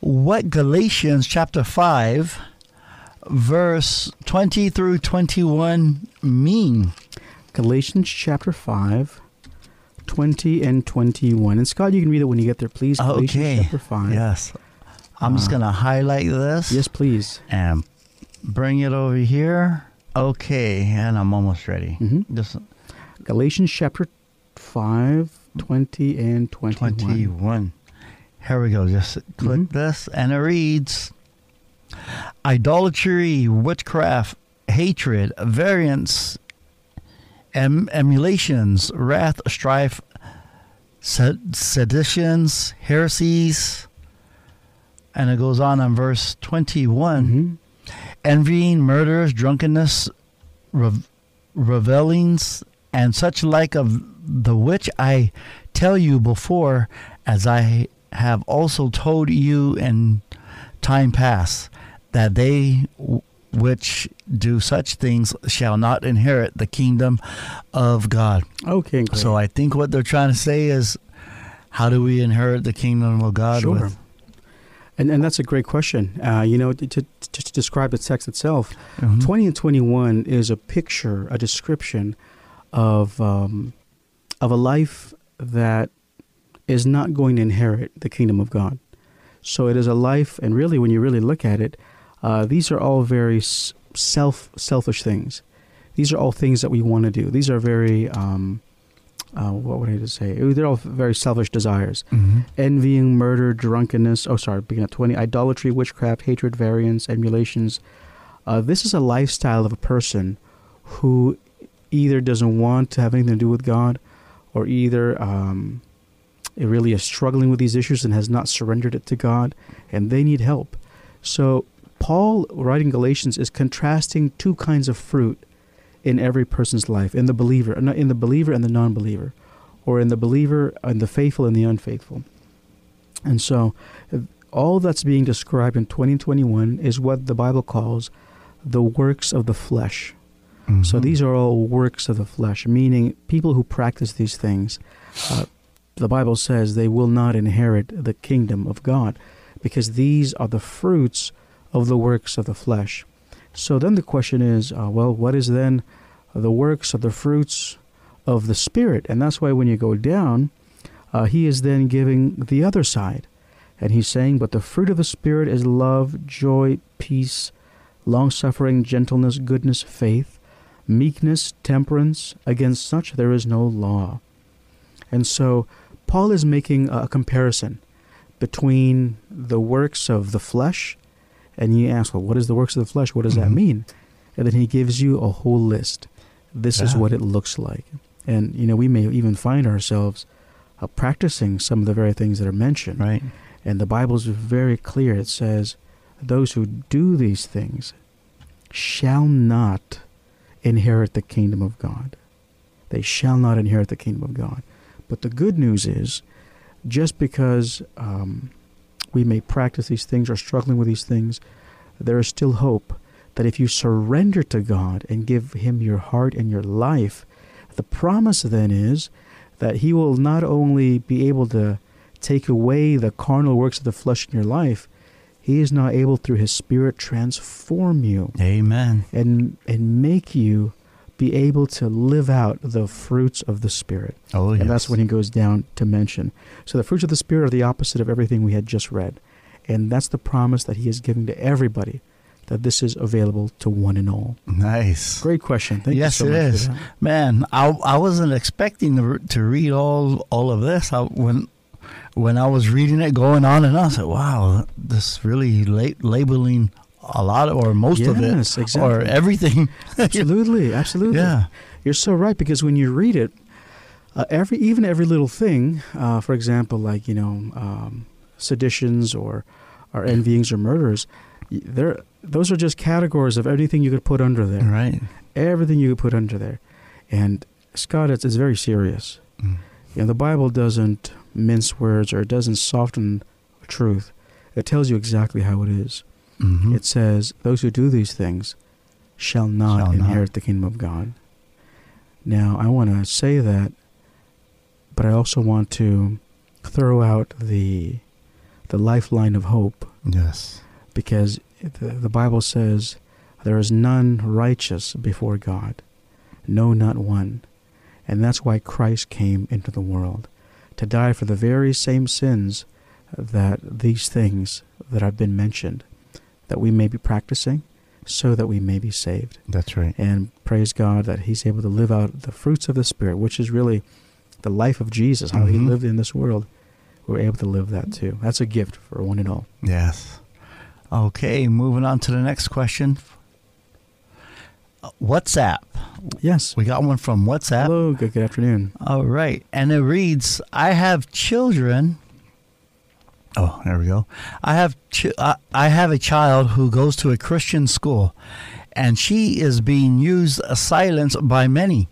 What Galatians chapter 5, verse 20 through 21 mean? Galatians chapter 5, 20 and 21. And Scott, you can read it when you get there, please. Okay. Galatians chapter 5. Yes. I'm just going to highlight this. Yes, please. And bring it over here. Okay. And I'm almost ready. Mm-hmm. Galatians chapter 5, 20 and 21. 21. Here we go. Just click mm-hmm. this, and it reads, idolatry, witchcraft, hatred, variance, emulations, wrath, strife, seditions, heresies. And it goes on verse 21. Mm-hmm. Envying, murders, drunkenness, revelings, and such like of the which I tell you before, as I have also told you in time past, that they which do such things shall not inherit the kingdom of God. Okay. Great. So I think what they're trying to say is, how do we inherit the kingdom of God? Sure. And that's a great question. To describe the text itself, 20 and 21 is a picture, a description of a life that is not going to inherit the kingdom of God. So it is a life, and really, when you really look at it, these are all very selfish things. These are all things that we want to do. These are very, what would I just say? They're all very selfish desires. Envying, murder, drunkenness, beginning at 20, idolatry, witchcraft, hatred, variance, emulations. This is a lifestyle of a person who either doesn't want to have anything to do with God, or either it really is struggling with these issues and has not surrendered it to God, and they need help. So Paul, writing Galatians, is contrasting two kinds of fruit in every person's life, in the believer and the non-believer, or in the believer and the faithful and the unfaithful. And so all that's being described in 20 and 21 is what the Bible calls the works of the flesh. So these are all works of the flesh, meaning people who practice these things, the Bible says they will not inherit the kingdom of God, because these are the fruits of the works of the flesh. So then the question is, what is then the works or the fruits of the Spirit? And that's why when you go down, he is then giving the other side. And he's saying, but the fruit of the Spirit is love, joy, peace, long-suffering, gentleness, goodness, faith, meekness, temperance. Against such there is no law. And so Paul is making a comparison between the works of the flesh, and you ask, well, what is the works of the flesh? What does that mean? And then he gives you a whole list. This is what it looks like. And, we may even find ourselves practicing some of the very things that are mentioned. Right. And the Bible is very clear. It says, those who do these things shall not inherit the kingdom of God. They shall not inherit the kingdom of God. But the good news is, just because we may practice these things or struggling with these things, there is still hope that if you surrender to God and give Him your heart and your life, the promise then is that He will not only be able to take away the carnal works of the flesh in your life, He is now able through His Spirit transform you. Amen. And make you be able to live out the fruits of the Spirit. Oh, yes. And that's when he goes down to mention. So the fruits of the Spirit are the opposite of everything we had just read. And that's the promise that he is giving to everybody, that this is available to one and all. Nice. Great question. Thank you so much. Yes, it is. Man, I wasn't expecting to read all of this. When I was reading it, going on and on, I said, wow, this really labeling a lot or most of it, exactly. Or everything. Absolutely. Yeah. You're so right, because when you read it, every little thing, for example, like, seditions or envyings or murders, those are just categories of everything you could put under there. Right. Everything you could put under there. And, Scott, it's very serious. The Bible doesn't mince words, or it doesn't soften truth. It tells you exactly how it is. It says, those who do these things shall not inherit the kingdom of God. Now, I want to say that, but I also want to throw out the lifeline of hope. Yes. Because the Bible says, there is none righteous before God. No, not one. And that's why Christ came into the world, to die for the very same sins that these things that have been mentioned, that we may be practicing, so that we may be saved. That's right. And praise God that he's able to live out the fruits of the Spirit, which is really the life of Jesus, how he lived in this world. We're able to live that too. That's a gift for one and all. Yes. Okay, moving on to the next question. WhatsApp. Yes. We got one from WhatsApp. Hello, good afternoon. All right. And it reads, I have children... Oh, there we go. I have a child who goes to a Christian school, and she is being used as silence by many.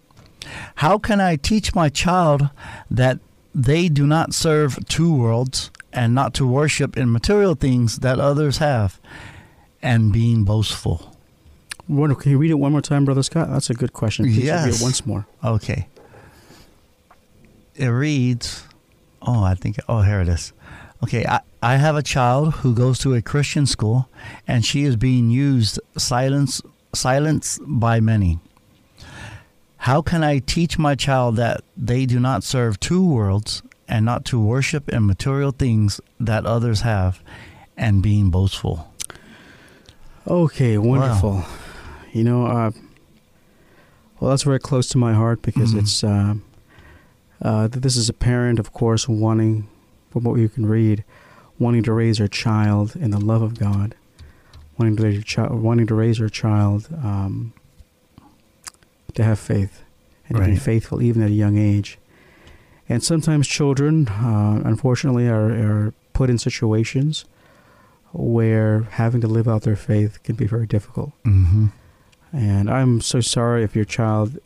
How can I teach my child that they do not serve two worlds and not to worship in material things that others have, and being boastful? Wonderful. Can you read it one more time, Brother Scott? That's a good question. Yes. Read it once more. Okay. It reads, here it is. Okay, I have a child who goes to a Christian school, and she is being used silenced by many. How can I teach my child that they do not serve two worlds and not to worship in material things that others have and being boastful? Okay, wonderful. Wow. You know, well, that's very close to my heart, because it's this is a parent, of course, wanting, from what you can read, wanting to raise her child in the love of God, wanting to raise her child to have faith and to be faithful even at a young age. And sometimes children, unfortunately, are put in situations where having to live out their faith can be very difficult. Mm-hmm. And I'm so sorry if your child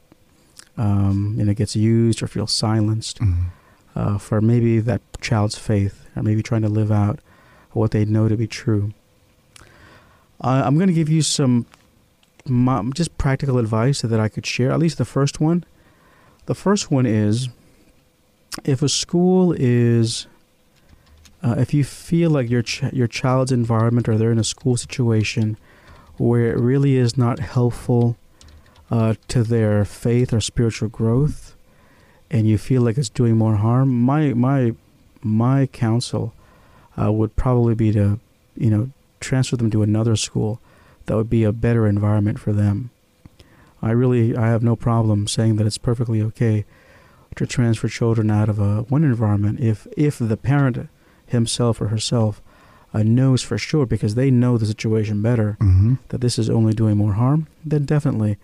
gets used or feels silenced for maybe that child's faith, or maybe trying to live out what they know to be true. I'm going to give you some just practical advice that I could share, at least the first one. The first one is, if a school is, if you feel like your child's environment, or they're in a school situation where it really is not helpful to their faith or spiritual growth, and you feel like it's doing more harm, my counsel would probably be to, transfer them to another school that would be a better environment for them. I have no problem saying that it's perfectly okay to transfer children out of one environment if the parent himself or herself knows for sure, because they know the situation better, that this is only doing more harm, then definitely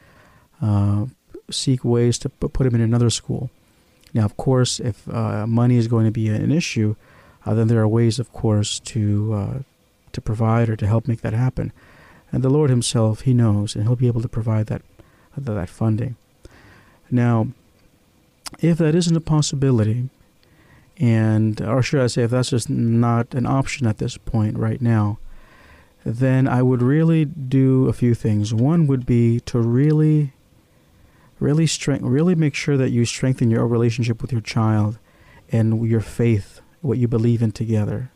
seek ways to put them in another school. Now, of course, if money is going to be an issue, then there are ways, of course, to provide or to help make that happen. And the Lord himself, he knows, and he'll be able to provide that funding. Now, if that isn't a possibility, or should I say, if that's just not an option at this point right now, then I would really do a few things. One would be to really make sure that you strengthen your relationship with your child and your faith, what you believe in together.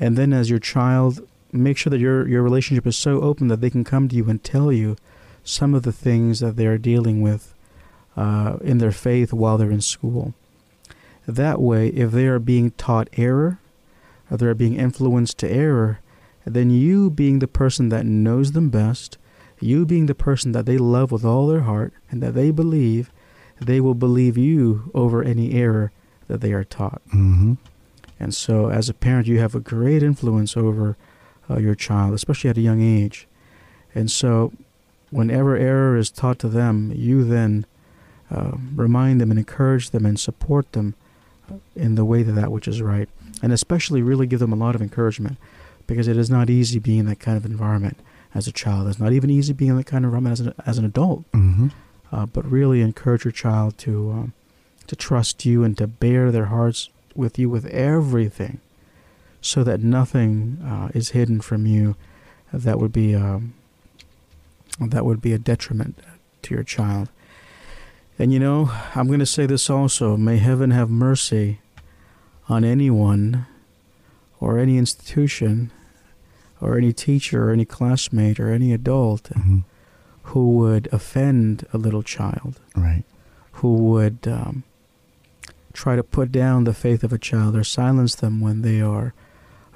And then, as your child, make sure that your relationship is so open that they can come to you and tell you some of the things that they're dealing with in their faith while they're in school. That way, if they are being taught error, or they're being influenced to error, then you being the person that knows them best, you being the person that they love with all their heart and that they believe, they will believe you over any error that they are taught. Mm-hmm. And so, as a parent, you have a great influence over your child, especially at a young age. And so, whenever error is taught to them, you then remind them and encourage them and support them in the way that which is right, and especially really give them a lot of encouragement, because it is not easy being in that kind of environment as a child. It's not even easy being in that kind of environment as an adult. Mm-hmm. But really encourage your child to trust you and to bear their hearts with you with everything, so that nothing is hidden from you that would be a detriment to your child. And I'm going to say this also, may heaven have mercy on anyone or any institution or any teacher or any classmate or any adult who would offend a little child, who would try to put down the faith of a child or silence them when they are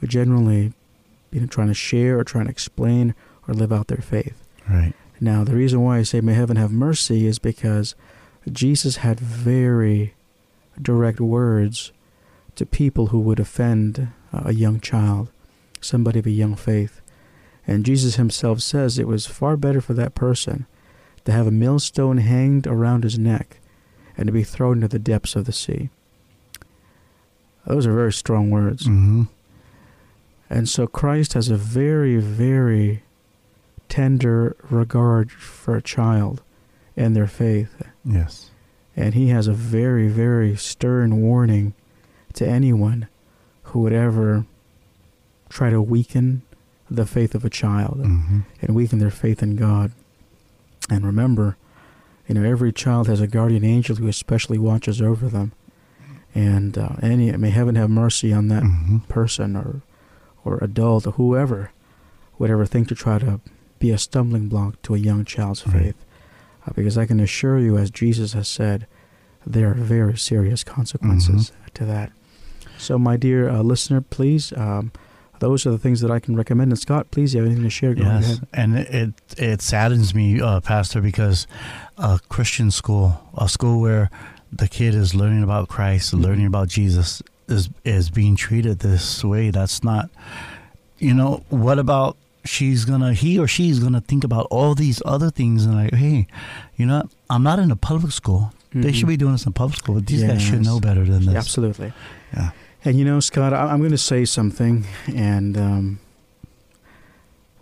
generally trying to share or trying to explain or live out their faith. Right. Now, the reason why I say may heaven have mercy is because Jesus had very direct words to people who would offend a young child, somebody of a young faith. And Jesus himself says it was far better for that person to have a millstone hanged around his neck and to be thrown into the depths of the sea. Those are very strong words. Mm-hmm. And so Christ has a very, very tender regard for a child and their faith. Yes. And he has a very, very stern warning to anyone who would ever try to weaken the faith of a child and weaken their faith in God. And remember, every child has a guardian angel who especially watches over them. And may heaven have mercy on that person or adult or whoever would ever think to try to be a stumbling block to a young child's faith. Because I can assure you, as Jesus has said, there are very serious consequences to that. So, my dear listener, please, those are the things that I can recommend. And Scott, please, you have anything to share? Yes, and it saddens me, Pastor, because a Christian school, a school where the kid is learning about Christ, learning about Jesus, is being treated this way. That's not, you know, what about he or she's gonna think about all these other things and like, hey, you know, I'm not in a public school. They should be doing this in public school. These guys should know better than this. Absolutely. Yeah. And you know, Scott, I'm going to say something, and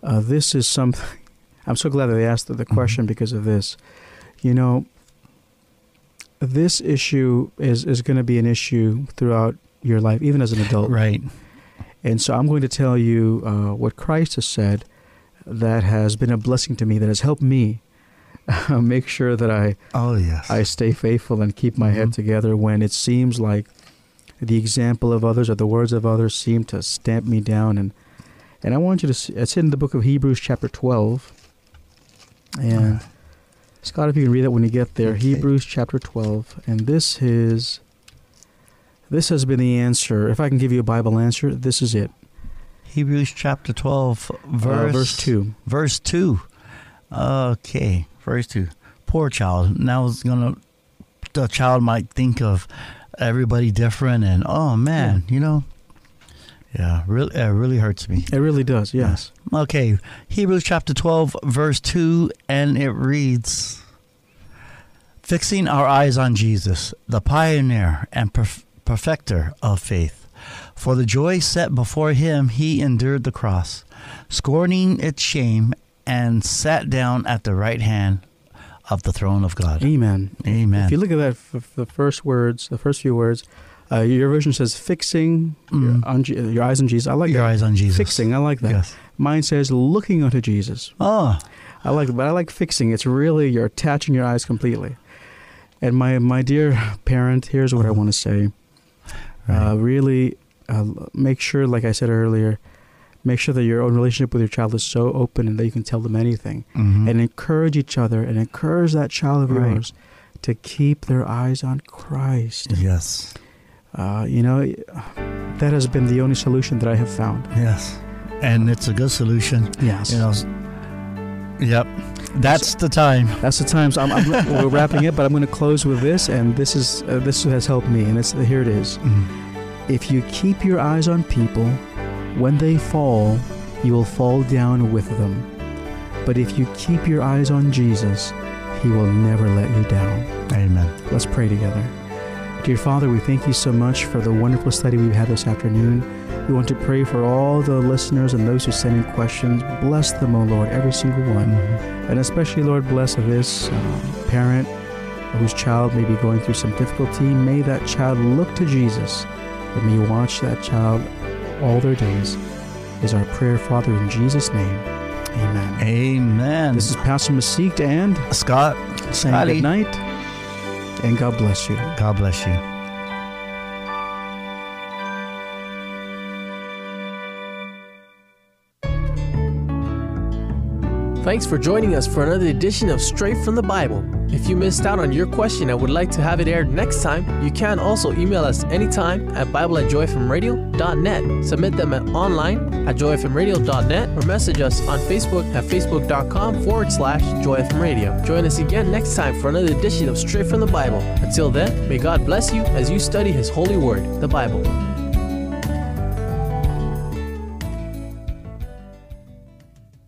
this is something. I'm so glad that they asked the question because of this. You know, this issue is going to be an issue throughout your life, even as an adult. Right. And so I'm going to tell you what Christ has said that has been a blessing to me, that has helped me make sure that I stay faithful and keep my head together when it seems like the example of others or the words of others seem to stamp me down. And I want you to see, it's in the book of Hebrews chapter 12. And Scott, if you can read that when you get there, okay. Hebrews chapter 12. And this has been the answer. If I can give you a Bible answer, this is it. Hebrews chapter 12, verse 2. Verse 2. Okay, verse 2. Poor child. Now the child might think of everybody different, and oh man, you know, really, it really hurts me. It really does, yes. Okay, Hebrews chapter 12, verse 2, and it reads, "Fixing our eyes on Jesus, the pioneer and perfecter of faith. For the joy set before him, he endured the cross, scorning its shame, and sat down at the right hand of the throne of God." Amen. Amen. If you look at that, the first few words, your version says fixing your eyes on Jesus. I like your eyes on Jesus. Fixing, I like that. Yes. Mine says looking unto Jesus. Oh, I like that, but I like fixing. It's really you're attaching your eyes completely. And my dear parent, here's what I want to say. Right. Really, make sure, like I said earlier, make sure that your own relationship with your child is so open and that you can tell them anything. And encourage each other and encourage that child of yours to keep their eyes on Christ. Yes. You know, that has been the only solution that I have found. Yes. And it's a good solution. Yes. You know, yep. That's the time. That's the time. So we're wrapping it, but I'm going to close with this. And this has helped me. And here it is. If you keep your eyes on people, when they fall, you will fall down with them. But if you keep your eyes on Jesus, he will never let you down. Amen. Let's pray together. Dear Father, we thank you so much for the wonderful study we've had this afternoon. We want to pray for all the listeners and those who send in questions. Bless them, O Lord, every single one. And especially, Lord, bless this parent whose child may be going through some difficulty. May that child look to Jesus, and may you watch that child all their days, is our prayer, Father, in Jesus' name. Amen. Amen. This is Pastor Masih and Scott saying good night, and God bless you. God bless you. Thanks for joining us for another edition of Straight from the Bible. If you missed out on your question and would like to have it aired next time, you can also email us anytime at Bible@JoyFMRadio.net. Submit them online at JoyFMRadio.net or message us on Facebook at Facebook.com/JoyFMRadio. Join us again next time for another edition of Straight from the Bible. Until then, may God bless you as you study His holy word, the Bible.